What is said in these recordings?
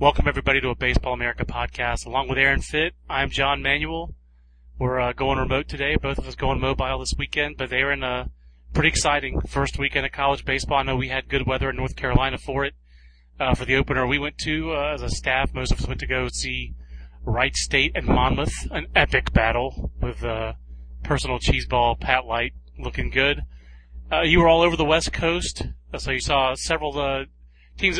Welcome, everybody, to a Baseball America podcast. Along with Aaron Fitt, I'm John Manuel. We're going remote today. Both of us going mobile this weekend, but they were in a pretty exciting first weekend of college baseball. I know we had good weather in North Carolina for it. For the opener we went to as a staff, most of us went to go see Wright State and Monmouth, an epic battle with personal cheeseball Pat Light looking good. You were all over the West Coast, so you saw several teams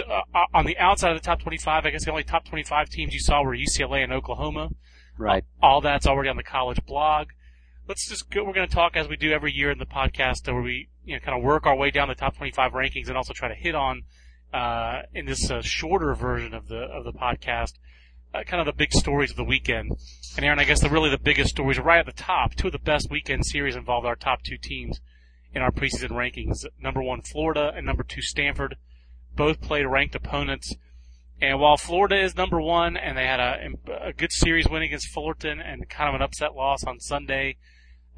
on the outside of the top 25. I guess the only top 25 teams you saw were UCLA and Oklahoma. Right. All that's already on the college blog. Let's just go. We're going to talk, as we do every year in the podcast, where we kind of work our way down the top 25 rankings and also try to hit on in this shorter version of the podcast kind of the big stories of the weekend. And Aaron, I guess the biggest stories are right at the top. Two of the best weekend series involved our top two teams in our preseason rankings. Number one, Florida, and number two, Stanford. Both played ranked opponents. And while Florida is number one, and they had a good series win against Fullerton and kind of an upset loss on Sunday,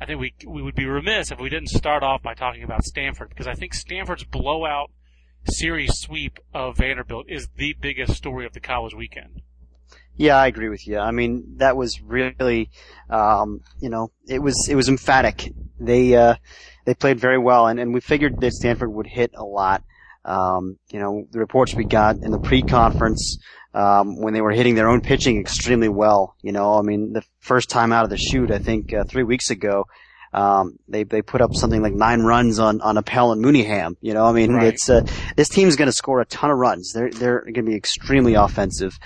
I think we would be remiss if we didn't start off by talking about Stanford, because I think Stanford's blowout series sweep of Vanderbilt is the biggest story of the college weekend. Yeah, I agree with you. I mean, that was really, it was emphatic. They played very well, and we figured that Stanford would hit a lot. The reports we got in the pre-conference, when they were hitting their own pitching extremely well, the first time out of the chute, I think, 3 weeks ago, they put up something like 9 runs on Appel and Mooneyham. Right. It's, this team's gonna score a ton of runs. They're gonna be extremely offensive.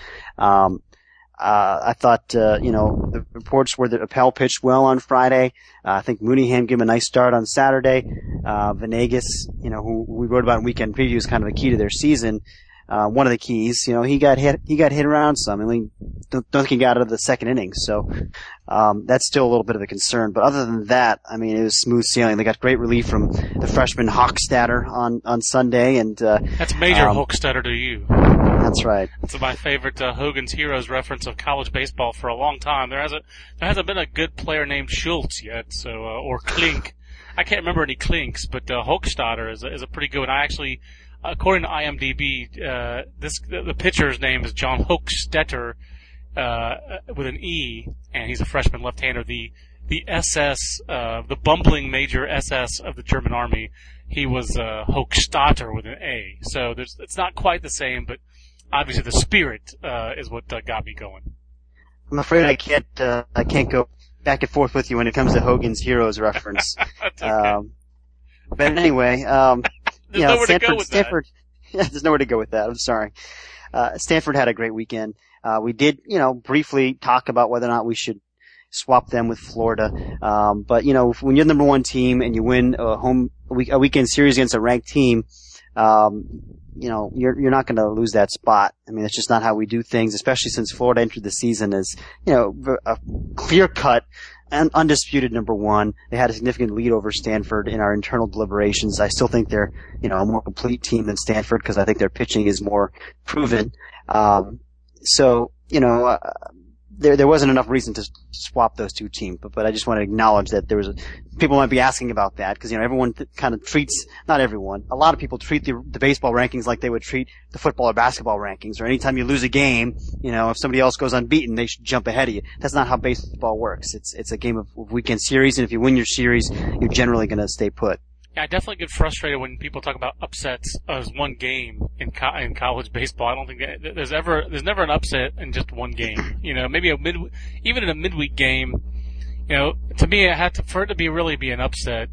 I thought, the reports were that Appel pitched well on Friday. I think Mooneyham gave him a nice start on Saturday. Venegas, who we wrote about in weekend preview, is kind of a key to their season. One of the keys, he got hit around some. I mean, don't think he got out of the second inning. So, that's still a little bit of a concern. But other than that, I mean, it was smooth sailing. They got great relief from the freshman Hochstetter on Sunday. And, that's Major Hochstetter to you. That's right. That's my favorite Hogan's Heroes reference of college baseball for a long time. There hasn't been a good player named Schultz yet, so or Klink. I can't remember any Klinks, but Hochstetter is a pretty good one. I actually, according to IMDb, the pitcher's name is John Hochstetter with an E, and he's a freshman left-hander. The SS, the bumbling major SS of the German Army, he was Hochstetter with an A. So it's not quite the same, but obviously the spirit is what got me going. I'm afraid I can't go back and forth with you when it comes to Hogan's Heroes reference. That's okay. But anyway, there's nowhere to go with that. I'm sorry. Stanford had a great weekend. We did, briefly talk about whether or not we should swap them with Florida. But when you're the number one team and you win a weekend series against a ranked team, you're not going to lose that spot. I mean, it's just not how we do things, especially since Florida entered the season as, a clear-cut and undisputed number one. They had a significant lead over Stanford in our internal deliberations. I still think they're, a more complete team than Stanford, because I think their pitching is more proven. There wasn't enough reason to swap those two teams, but I just want to acknowledge that people might be asking about that, because everyone kind of treats, not everyone, a lot of people treat the baseball rankings like they would treat the football or basketball rankings, or anytime you lose a game, if somebody else goes unbeaten, they should jump ahead of you. That's not how baseball works. It's a game of weekend series, and if you win your series, you're generally going to stay put. Yeah, I definitely get frustrated when people talk about upsets as one game in college baseball. I don't think there's never an upset in just one game. Maybe even in a midweek game, to me, for it to be an upset.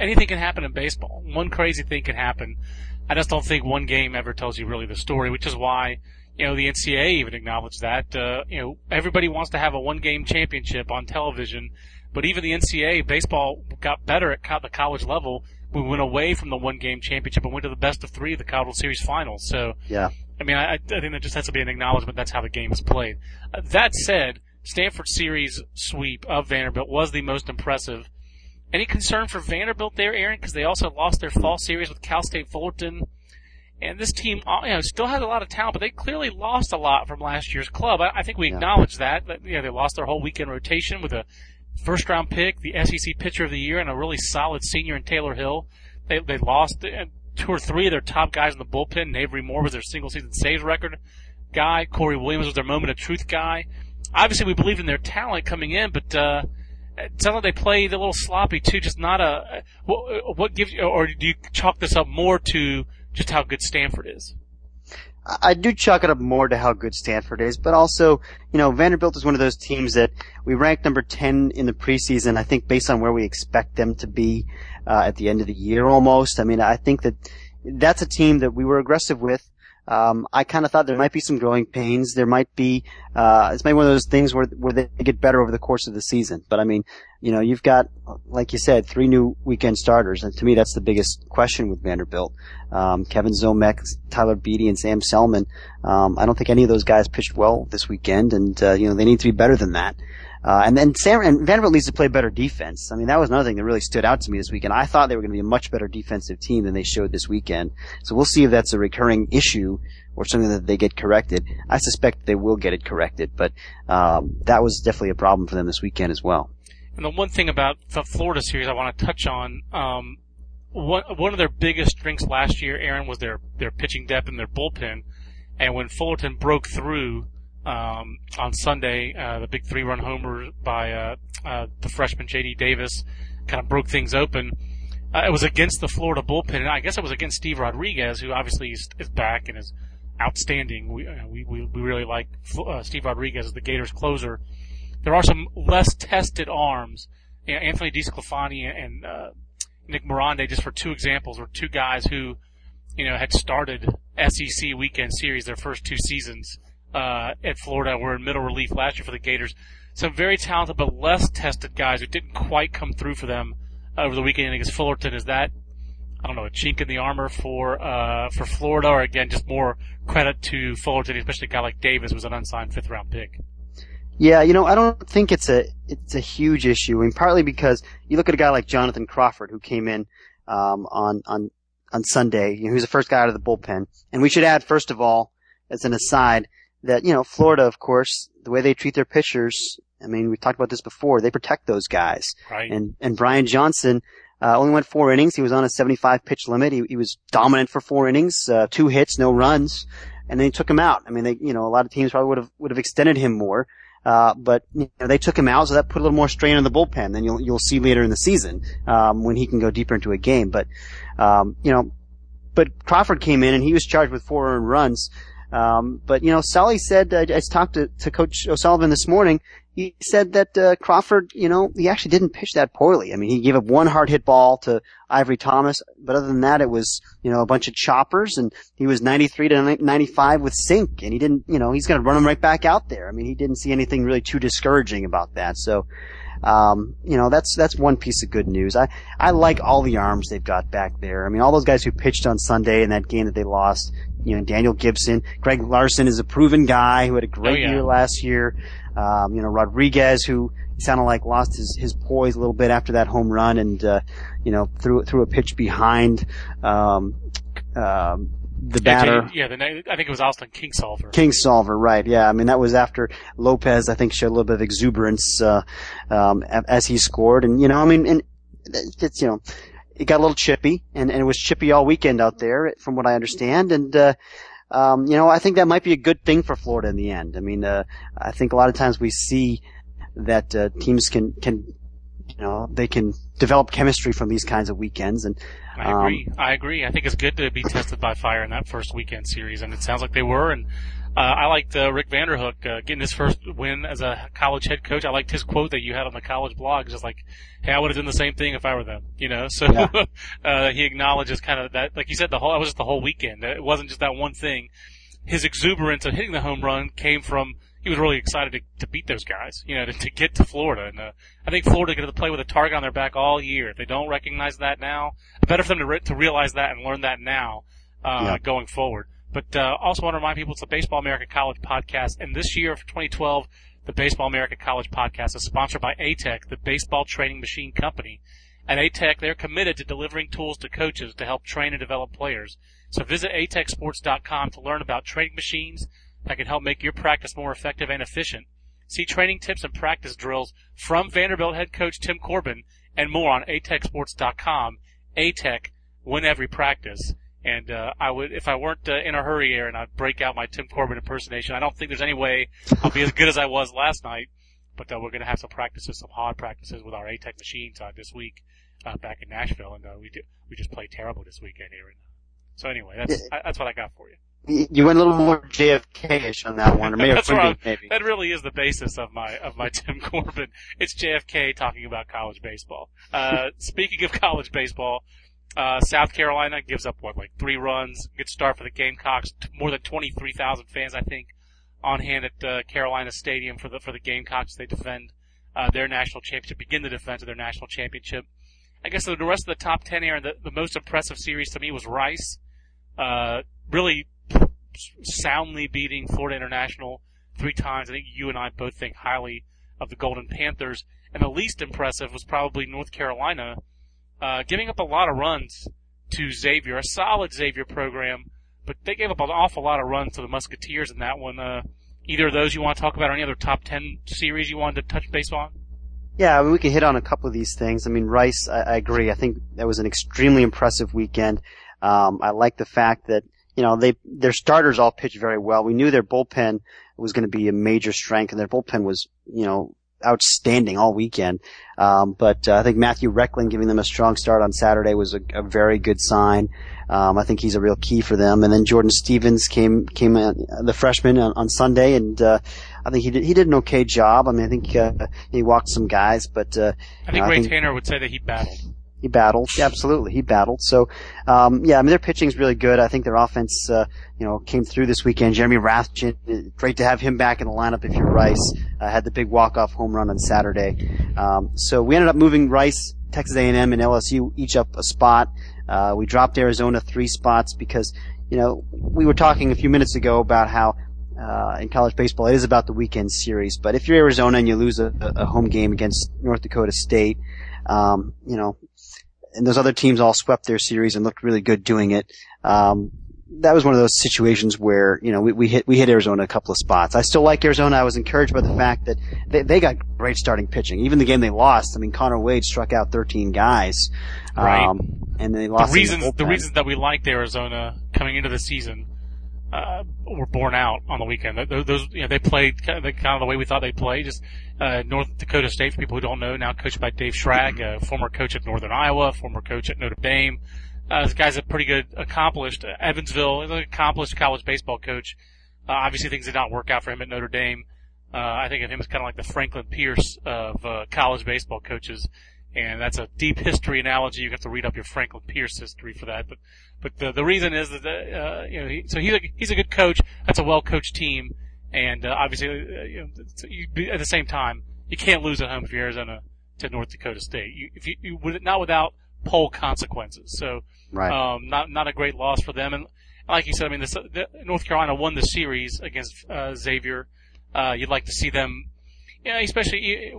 Anything can happen in baseball. One crazy thing can happen. I just don't think one game ever tells you really the story, which is why the NCAA even acknowledged that. Everybody wants to have a one-game championship on television. But even the NCAA baseball got better at the college level. We went away from the one-game championship and went to the best of three of the College World Series finals. So, yeah. I mean, I think that just has to be an acknowledgement that's how the game is played. That said, Stanford's series sweep of Vanderbilt was the most impressive. Any concern for Vanderbilt there, Aaron? Because they also lost their fall series with Cal State Fullerton. And this team, still has a lot of talent, but they clearly lost a lot from last year's club. I think we acknowledge that. They lost their whole weekend rotation with a first-round pick, the SEC Pitcher of the Year, and a really solid senior in Taylor Hill. They lost 2 or 3 of their top guys in the bullpen. Navery Moore was their single-season saves record. guy. Corey Williams was their moment of truth guy. Obviously, we believed in their talent coming in, but it sounds like they played a little sloppy too. Just not a what gives you, or do you chalk this up more to just how good Stanford is? I do chalk it up more to how good Stanford is, but also, you know, Vanderbilt is one of those teams that we ranked number 10 in the preseason, I think, based on where we expect them to be at the end of the year almost. I mean, I think that that's a team that we were aggressive with. I kind of thought there might be some growing pains. There might be, it's maybe one of those things where they get better over the course of the season. But I mean, you know, you've got, like you said, 3 new weekend starters. And to me, that's the biggest question with Vanderbilt. Kevin Zomek, Tyler Beatty, and Sam Selman. I don't think any of those guys pitched well this weekend. And, you know, they need to be better than that. And Vanderbilt needs to play better defense. I mean, that was another thing that really stood out to me this weekend. I thought they were going to be a much better defensive team than they showed this weekend. So we'll see if that's a recurring issue or something that they get corrected. I suspect they will get it corrected, but that was definitely a problem for them this weekend as well. And the one thing about the Florida series I want to touch on, one of their biggest strengths last year, Aaron, was their pitching depth and their bullpen. And when Fullerton broke through, on Sunday, the big 3-run homer by the freshman J.D. Davis kind of broke things open. It was against the Florida bullpen, and I guess it was against Steve Rodriguez, who obviously is back and is outstanding. We really like Steve Rodriguez as the Gators' closer. There are some less tested arms. You know, Anthony DiSclafani and Nick Morande, just for 2 examples, were 2 guys who, you know, had started SEC weekend series their first 2 seasons. At Florida, we're in middle relief last year for the Gators. Some very talented but less tested guys who didn't quite come through for them over the weekend against Fullerton. Is that, I don't know, a chink in the armor for Florida, or again, just more credit to Fullerton, especially a guy like Davis, who was an unsigned 5th-round pick? Yeah, you know, I don't think it's a huge issue, and partly because you look at a guy like Jonathan Crawford, who came in on Sunday, you know, who's the first guy out of the bullpen. And we should add, first of all, as an aside, that, you know, Florida, of course, the way they treat their pitchers, I mean, we talked about this before, they protect those guys. Right. And Brian Johnson, only went 4 innings. He was on a 75 pitch limit. He was dominant for 4 innings, 2 hits, no runs, and they took him out. I mean, they, you know, a lot of teams probably would have extended him more. But, you know, they took him out, so that put a little more strain on the bullpen than you'll see later in the season, when he can go deeper into a game. But, you know, but Crawford came in and he was charged with 4 earned runs. But, you know, Sully said, I talked to Coach O'Sullivan this morning. He said that, Crawford, you know, he actually didn't pitch that poorly. I mean, he gave up 1 hard hit ball to Ivory Thomas, but other than that, it was, you know, a bunch of choppers, and he was 93 to 95 with sink, and he didn't, you know, he's going to run him right back out there. I mean, he didn't see anything really too discouraging about that. So, you know, that's one piece of good news. I like all the arms they've got back there. I mean, all those guys who pitched on Sunday in that game that they lost, you know, Daniel Gibson, Greg Larson is a proven guy who had a great year last year. You know, Rodriguez, who sounded like lost his poise a little bit after that home run and, you know, threw a pitch behind, the batter. I think it was Austin Kingsolver. Kingsolver, right, yeah. I mean, that was after Lopez, I think, showed a little bit of exuberance, as he scored. And, you know, I mean, and it's, you know, it got a little chippy, and it was chippy all weekend out there, from what I understand. And, you know, I think that might be a good thing for Florida in the end. I mean, I think a lot of times we see that, teams can, you know, they can develop chemistry from these kinds of weekends. And I agree. I think it's good to be tested by fire in that first weekend series, and it sounds like they were. And I liked Rick Vanderhook getting his first win as a college head coach. I liked his quote that you had on the college blog, just like, "Hey, I would have done the same thing if I were them." You know, so yeah. He acknowledges kind of that, like you said, that was just the whole weekend. It wasn't just that one thing. His exuberance of hitting the home run came from, he was really excited to beat those guys, you know, to get to Florida. And I think Florida's going to play with a target on their back all year. If they don't recognize that now, better for them to realize that and learn that now going forward. But also want to remind people it's the Baseball America College Podcast. And this year for 2012, the Baseball America College Podcast is sponsored by ATEC, the baseball training machine company. At ATEC, they're committed to delivering tools to coaches to help train and develop players. So visit ATECSports.com to learn about training machines that can help make your practice more effective and efficient. See training tips and practice drills from Vanderbilt head coach Tim Corbin and more on ATECSports.com. ATEC, win every practice. And if I weren't in a hurry, Aaron, I'd break out my Tim Corbin impersonation. I don't think there's any way I'll be as good as I was last night, but we're going to have some practices, some hard practices with our ATEC machines this week back in Nashville, and we just played terrible this weekend, Aaron. So anyway, that's what I got for you. You went a little more JFK-ish on that one, or maybe. Maybe. That really is the basis of my Tim Corbin. It's JFK talking about college baseball. Speaking of college baseball, South Carolina gives up three runs. Good start for the Gamecocks. More than 23,000 fans, I think, on hand at Carolina Stadium for the Gamecocks. They defend their national championship. Begin the defense of their national championship. I guess the rest of the top 10, Aaron, the most impressive series to me was Rice. Really soundly beating Florida International 3 times. I think you and I both think highly of the Golden Panthers. And the least impressive was probably North Carolina, giving up a lot of runs to Xavier, a solid Xavier program, but they gave up an awful lot of runs to the Musketeers in that one. Either of those you want to talk about or any other top 10 series you wanted to touch base on? Yeah, we could hit on a couple of these things. I mean, Rice, I agree. I think that was an extremely impressive weekend. I like the fact that, their starters all pitched very well. We knew their bullpen was going to be a major strength, and their bullpen was, outstanding all weekend. But I think Matthew Reckling giving them a strong start on Saturday was a very good sign. I think he's a real key for them. And then Jordan Stevens came in, the freshman on Sunday, and I think he did an okay job. I mean, I think he walked some guys, but I think Tanner would say that he battled. He battled. Absolutely. He battled. So, their pitching's really good. I think their offense, came through this weekend. Jeremy Rathjen, great to have him back in the lineup if you're Rice. Had the big walk-off home run on Saturday. So we ended up moving Rice, Texas A&M, and LSU each up a spot. We dropped Arizona 3 spots because, we were talking a few minutes ago about how in college baseball, it is about the weekend series. But if you're Arizona and you lose a home game against North Dakota State, and those other teams all swept their series and looked really good doing it. That was one of those situations where, we hit Arizona a couple of spots. I still like Arizona. I was encouraged by the fact that they got great starting pitching. Even the game they lost, I mean, Connor Wade struck out 13 guys. Right. And they lost. The reasons that we liked Arizona coming into the season, were borne out on the weekend. Those, they played kind of the way we thought they played. Just North Dakota State, for people who don't know, now coached by Dave Schrag, former coach at Northern Iowa, former coach at Notre Dame. This guy's a pretty good, accomplished Evansville, an accomplished college baseball coach. Obviously, things did not work out for him at Notre Dame. I think of him as kind of like the Franklin Pierce of college baseball coaches. And that's a deep history analogy. You have to read up your Franklin Pierce history for that. But the reason is that he's a good coach. That's a well-coached team, and obviously at the same time you can't lose at home if you're Arizona to North Dakota State. You would not without poll consequences. So right. Not a great loss for them. And like you said, I mean, North Carolina won the series against Xavier. You'd like to see them. Yeah, especially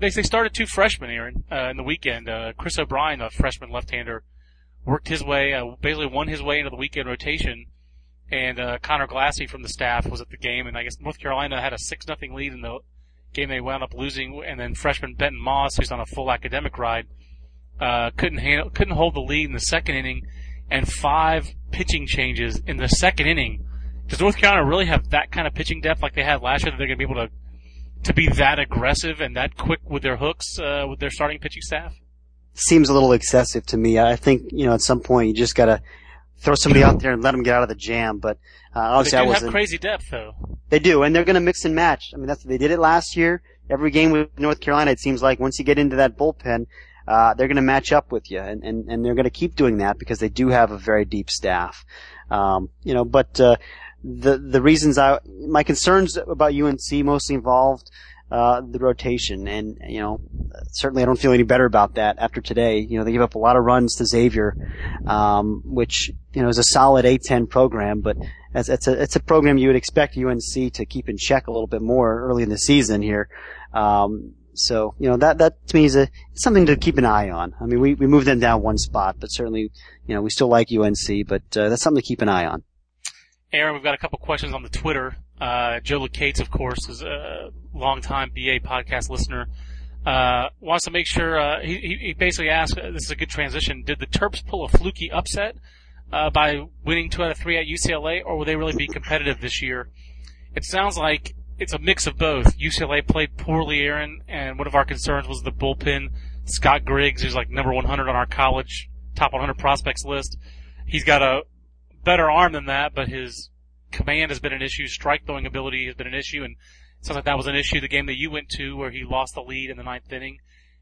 they started 2 freshmen, Aaron, in the weekend. Chris O'Brien, a freshman left-hander, worked his way, basically won his way into the weekend rotation. And Connor Glassy from the staff was at the game. And I guess North Carolina had a 6-0 lead in the game they wound up losing. And then freshman Benton Moss, who's on a full academic ride, couldn't hold the lead in the second inning. And 5 pitching changes in the second inning. Does North Carolina really have that kind of pitching depth like they had last year that they're going to be able to be that aggressive and that quick with their hooks, with their starting pitching staff? Seems a little excessive to me. I think, at some point you just gotta throw somebody out there and let them get out of the jam. But, obviously they have crazy depth though. They do, and they're gonna mix and match. I mean, they did it last year. Every game with North Carolina, it seems like once you get into that bullpen, they're gonna match up with you, and they're gonna keep doing that because they do have a very deep staff. The reasons my concerns about UNC mostly involved the rotation, and certainly I don't feel any better about that after today. They gave up a lot of runs to Xavier, which is a solid A-10 program, but it's a program you would expect UNC to keep in check a little bit more early in the season here. So that to me is something to keep an eye on. I mean, we moved them down 1 spot, but certainly we still like UNC, but that's something to keep an eye on. Aaron, we've got a couple questions on the Twitter. Joe Lucates, of course, is a longtime BA podcast listener. Wants to make sure he basically asked, this is a good transition, did the Terps pull a fluky upset? by winning 2 out of 3 at UCLA, or will they really be competitive this year? It sounds like it's a mix of both. UCLA played poorly, Aaron, and one of our concerns was the bullpen. Scott Griggs, who's like number 100 on our college top 100 prospects list, he's got a better arm than that, but his command has been an issue, strike throwing ability has been an issue, and it sounds like that was an issue the game that you went to where he lost the lead in the 9th inning.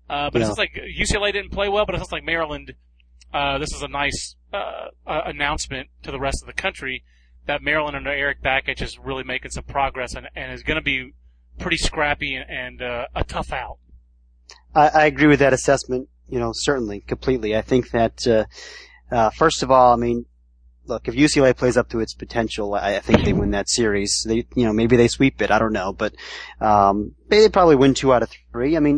But it sounds like UCLA didn't play well, but it sounds like Maryland, this is a nice announcement to the rest of the country that Maryland under Eric Bakich is really making some progress and is going to be pretty scrappy and a tough out. I agree with that assessment, certainly, completely. I think that, first of all, I mean, look, if UCLA plays up to its potential, I think they win that series. They, maybe they sweep it. I don't know, but they probably win 2 out of 3. I mean,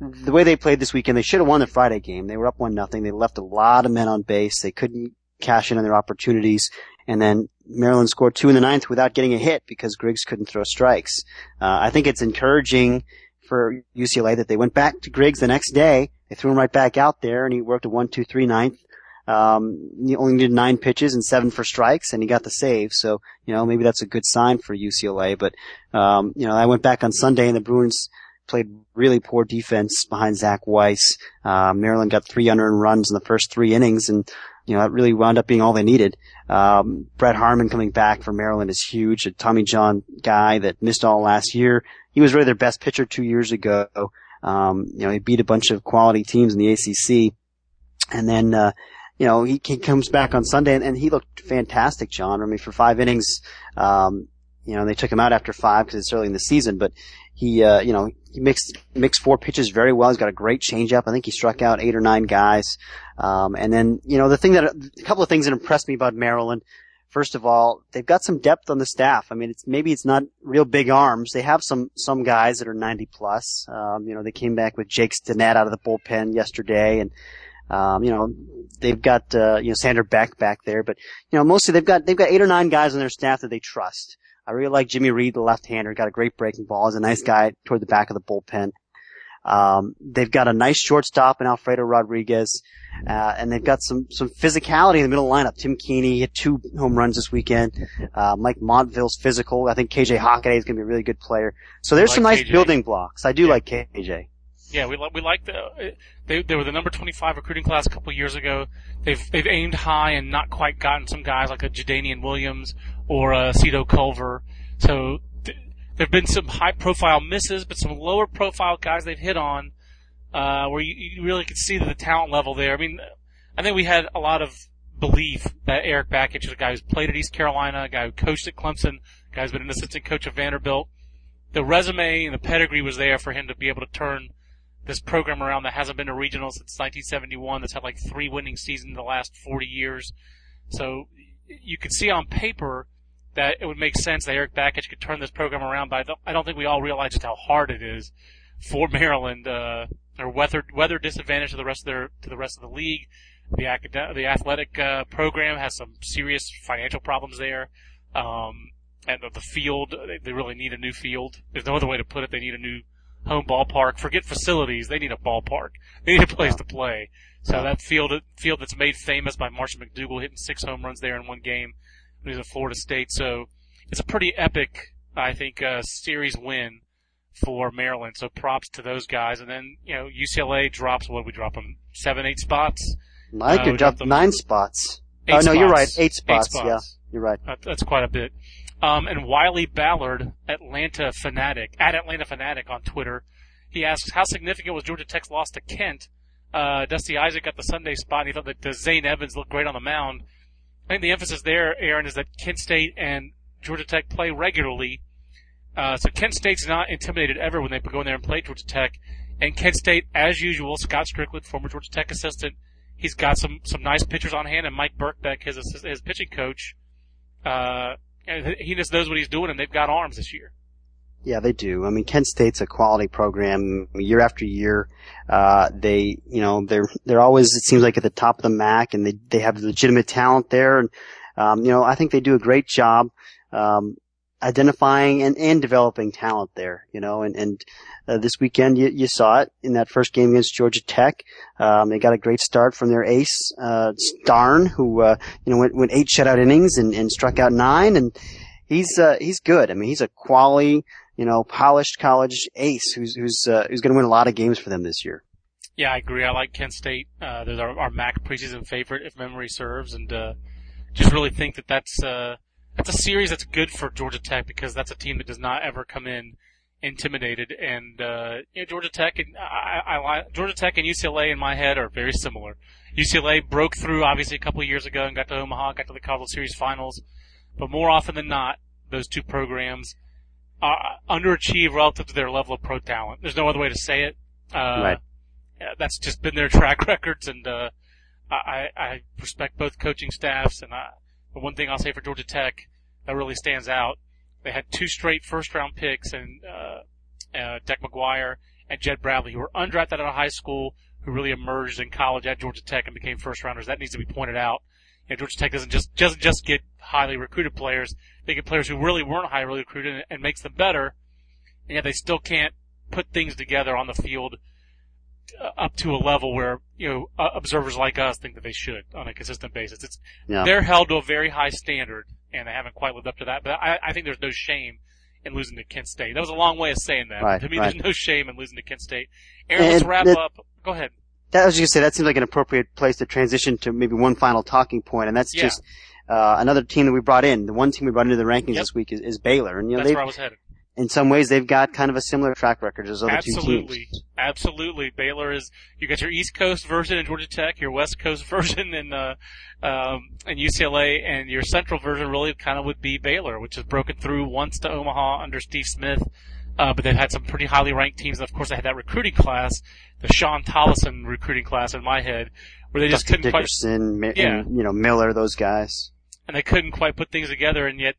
the way they played this weekend, they should have won the Friday game. They were up 1-0. They left a lot of men on base. They couldn't cash in on their opportunities, and then Maryland scored 2 in the 9th without getting a hit because Griggs couldn't throw strikes. I think it's encouraging for UCLA that they went back to Griggs the next day. They threw him right back out there, and he worked a 1-2-3 ninth. He only did 9 pitches and 7 for strikes, and he got the save. So, maybe that's a good sign for UCLA. But, I went back on Sunday, and the Bruins played really poor defense behind Zach Weiss. Maryland got 3 unearned runs in the first 3 innings, and, that really wound up being all they needed. Brett Harmon coming back for Maryland is huge. A Tommy John guy that missed all last year. He was really their best pitcher 2 years ago. He beat a bunch of quality teams in the ACC. And then, he comes back on Sunday, and he looked fantastic, John. I mean, for 5 innings, they took him out after 5 because it's early in the season, but he, he mixed 4 pitches very well. He's got a great changeup. I think he struck out 8 or 9 guys. And then, a couple of things that impressed me about Maryland. First of all, they've got some depth on the staff. I mean, maybe it's not real big arms. They have some guys that are 90 plus. They came back with Jake Stinnett out of the bullpen yesterday, and, they've got, Sander Beck back there, but, mostly they've got 8 or 9 guys on their staff that they trust. I really like Jimmy Reed, the left-hander, got a great breaking ball, is a nice guy toward the back of the bullpen. They've got a nice shortstop in Alfredo Rodriguez, and they've got some physicality in the middle lineup. Tim Keeney hit 2 home runs this weekend. Mike Montville's physical. I think KJ Hockaday is going to be a really good player. So there's some nice building blocks. I do like KJ. Yeah, we like they were the number 25 recruiting class a couple years ago. They've aimed high and not quite gotten some guys like a Jadanian Williams or a Cito Culver. So there've been some high-profile misses, but some lower-profile guys they've hit on, where you really could see the talent level there. I mean, I think we had a lot of belief that Eric Bakich is a guy who's played at East Carolina, a guy who coached at Clemson, a guy who's been an assistant coach at Vanderbilt. The resume and the pedigree was there for him to be able to turn this program around that hasn't been to regional since 1971, that's had like 3 winning seasons in the last 40 years. So you could see on paper that it would make sense that Eric Bakich could turn this program around, but I don't think we all realize just how hard it is for Maryland, or weather disadvantage to the rest of the league. The athletic program has some serious financial problems there, and the field, they really need a new field. There's no other way to put it. They need a new home ballpark. Forget facilities. They need a ballpark. They need a place to play. So that field that's made famous by Marshall McDougal hitting 6 home runs there in one game. He's at Florida State, so it's a pretty epic, I think, series win for Maryland. So props to those guys. And then, UCLA drops, what did we drop them? 7, 8 spots? I could drop 9 spots. 8 spots. No, you're right. 8 spots. 8 spots. Yeah, you're right. That's quite a bit. And Wiley Ballard, @AtlantaFanatic on Twitter, he asks, how significant was Georgia Tech's loss to Kent? Dusty Isaac got the Sunday spot, and he thought that does Zane Evans look great on the mound? I think the emphasis there, Aaron, is that Kent State and Georgia Tech play regularly. So Kent State's not intimidated ever when they go in there and play Georgia Tech. And Kent State, as usual, Scott Strickland, former Georgia Tech assistant, he's got some nice pitchers on hand, and Mike Birkbeck, his pitching coach, he just knows what he's doing, and they've got arms this year. Yeah, they do. I mean, Kent State's a quality program year after year. They, they're always, it seems like, at the top of the MAC, and they have legitimate talent there. And, I think they do a great job. identifying and developing talent there, you know, and this weekend you saw it in that first game against Georgia Tech. They got a great start from their ace, Starn, who, went 8 shutout innings and struck out 9, and he's good. I mean, he's a quality, polished college ace who's going to win a lot of games for them this year. Yeah, I agree. I like Kent State. They're our MAC preseason favorite, if memory serves, and, just really think that that's a series that's good for Georgia Tech, because that's a team that does not ever come in intimidated. And Georgia Tech and Georgia Tech and UCLA in my head are very similar. UCLA broke through obviously a couple of years ago and got to Omaha, got to the College Series Finals, but more often than not, those two programs underachieve relative to their level of pro talent. There's no other way to say it. Right. That's just been their track records, and I respect both coaching staffs, and but one thing I'll say for Georgia Tech that really stands out, they had 2 straight first-round picks, and Deck McGuire and Jed Bradley, who were undrafted out of high school, who really emerged in college at Georgia Tech and became first-rounders. That needs to be pointed out. Georgia Tech doesn't just get highly recruited players. They get players who really weren't highly recruited and makes them better, and yet they still can't put things together on the field up to a level where observers like us think that they should on a consistent basis. They're held to a very high standard, and they haven't quite lived up to that. But I think there's no shame in losing to Kent State. That was a long way of saying that. Right, to me, There's no shame in losing to Kent State. Aaron, let's wrap up. Go ahead. That, I was just going to say, that seems like an appropriate place to transition to maybe one final talking point, and that's just another team that we brought in. The one team we brought into the rankings this week is Baylor, and that's where I was headed. In some ways, they've got kind of a similar track record as other two teams. Absolutely. Baylor is, you got your East Coast version in Georgia Tech, your West Coast version in UCLA, and your Central version really kind of would be Baylor, which has broken through once to Omaha under Steve Smith, but they've had some pretty highly ranked teams. And of course, they had that recruiting class, the Sean Tolleson recruiting class in my head, where they just couldn't quite. Miller, those guys. And they couldn't quite put things together, and yet,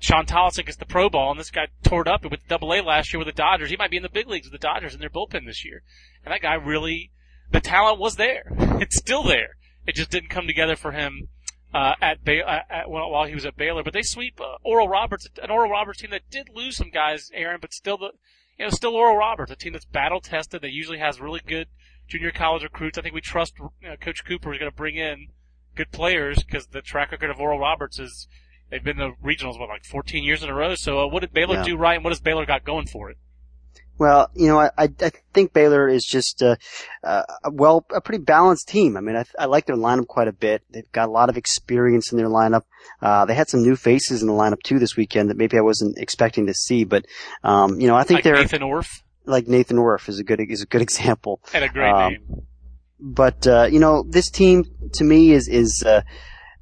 Sean Tolleson gets the Pro Bowl, and this guy tore it up with AA last year with the Dodgers. He might be in the big leagues with the Dodgers in their bullpen this year. And that guy really, the talent was there. It's still there. It just didn't come together for him while he was at Baylor. But they sweep an Oral Roberts team that did lose some guys, Aaron, but still still Oral Roberts, a team that's battle tested, that usually has really good junior college recruits. I think we trust Coach Cooper is going to bring in good players, because the track record of Oral Roberts is they've been in the regionals, 14 years in a row. So what did Baylor do right, and what has Baylor got going for it? Well, I think Baylor is just a pretty balanced team. I mean, I like their lineup quite a bit. They've got a lot of experience in their lineup. They had some new faces in the lineup too this weekend that maybe I wasn't expecting to see, but I think they're Nathan Orff is a good example, and a great name. But, this team to me is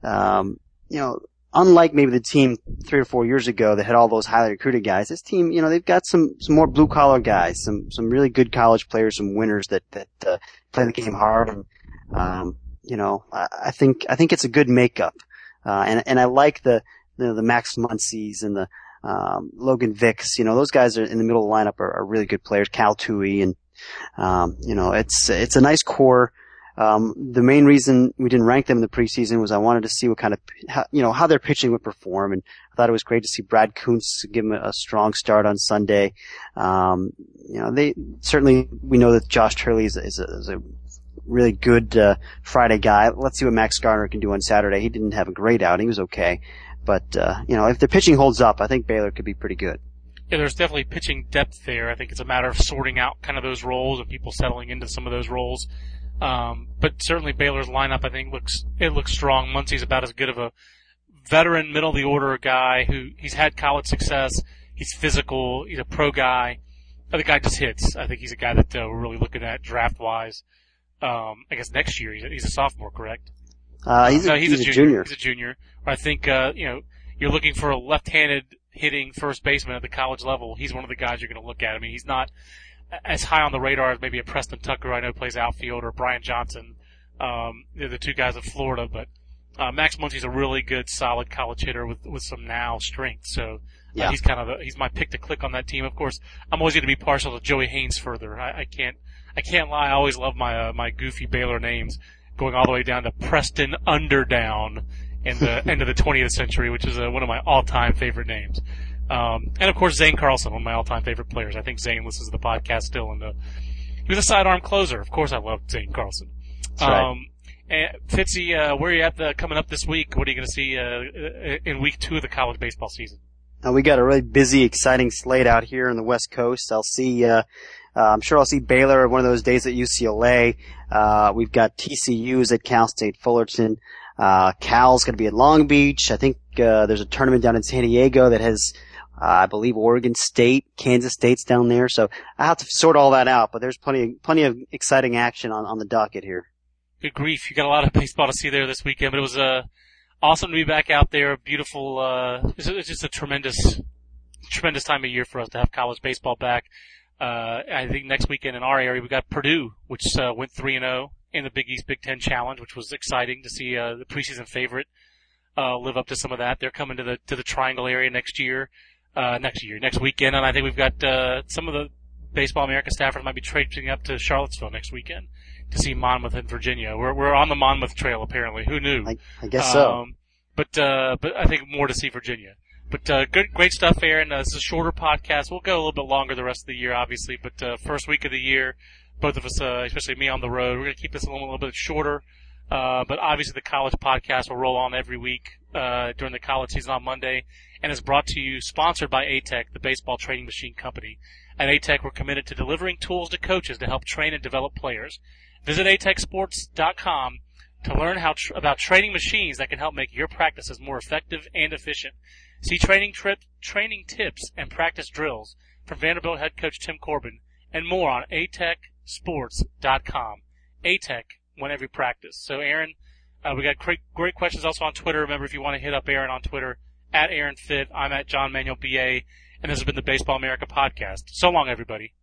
unlike maybe the team 3 or 4 years ago that had all those highly recruited guys. This team, they've got some more blue collar guys, some really good college players, some winners that play the game hard. And, I think it's a good makeup. And I like the Max Muncies and the, Logan Vicks, those guys are in the middle of the lineup are really good players. Cal Tui and, it's a nice core. The main reason we didn't rank them in the preseason was I wanted to see what kind of, how their pitching would perform. And I thought it was great to see Brad Kuntz give him a strong start on Sunday. We know that Josh Turley is a really good, Friday guy. Let's see what Max Garner can do on Saturday. He didn't have a great outing. He was okay. But, if the pitching holds up, I think Baylor could be pretty good. Yeah, there's definitely pitching depth there. I think it's a matter of sorting out kind of those roles and people settling into some of those roles. But certainly Baylor's lineup, I think, looks strong. Muncie's about as good of a veteran middle of the order guy who he's had college success. He's physical. He's a pro guy. The guy just hits. I think he's a guy that we're really looking at draft wise. I guess next year he's a sophomore, correct? He's a junior. He's a junior. I think you're looking for a left-handed hitting first baseman at the college level. He's one of the guys you're going to look at. I mean, he's not as high on the radar as maybe a Preston Tucker, I know, plays outfield, or Brian Johnson, the two guys in Florida, but Max Muncy's a really good, solid college hitter with some now strength, so he's kind of he's my pick to click on that team. Of course, I'm always going to be partial to Joey Haynes further. I can't lie, I always love my my goofy Baylor names, going all the way down to Preston Underdown in the end of the 20th century, which is one of my all-time favorite names. And of course Zane Carlson, one of my all-time favorite players. I think Zane listens to the podcast still, and he was a sidearm closer. Of course I loved Zane Carlson. That's right. And Fitzy, where are you at coming up this week? What are you going to see in week 2 of the college baseball season? We got a really busy, exciting slate out here on the West Coast. I'll see, I'm sure I'll see Baylor one of those days at UCLA. We've got TCU's at Cal State Fullerton. Cal's going to be at Long Beach. I think there's a tournament down in San Diego that has, I believe, Oregon State, Kansas State's down there. So I have to sort all that out, but there's plenty of exciting action on the docket here. Good grief. You got a lot of baseball to see there this weekend, but it was awesome to be back out there. Beautiful. It's just a tremendous time of year for us to have college baseball back. I think next weekend in our area we got Purdue, which went 3-0 in the Big East Big Ten Challenge, which was exciting to see the preseason favorite live up to some of that. They're coming to the Triangle area next weekend, and I think we've got some of the Baseball America staffers might be traipsing up to Charlottesville next weekend to see Monmouth in Virginia. We're on the Monmouth trail apparently. Who knew? I guess so. But I think more to see Virginia. But great stuff, Aaron. It's a shorter podcast. We'll go a little bit longer the rest of the year, obviously. But first week of the year, both of us, especially me on the road, we're going to keep this a little bit shorter. But obviously the college podcast will roll on every week during the college season on Monday, and is brought to you, sponsored by ATEC, the baseball training machine company. At ATEC, we're committed to delivering tools to coaches to help train and develop players. Visit ATECSports.com to learn about training machines that can help make your practices more effective and efficient. See training tips and practice drills from Vanderbilt head coach Tim Corbin and more on ATECSports.com. ATEC, won every practice. So, Aaron, we got great questions also on Twitter. Remember, if you want to hit up Aaron on Twitter, @AaronFitt, I'm @JohnManuelBA, and this has been the Baseball America Podcast. So long, everybody.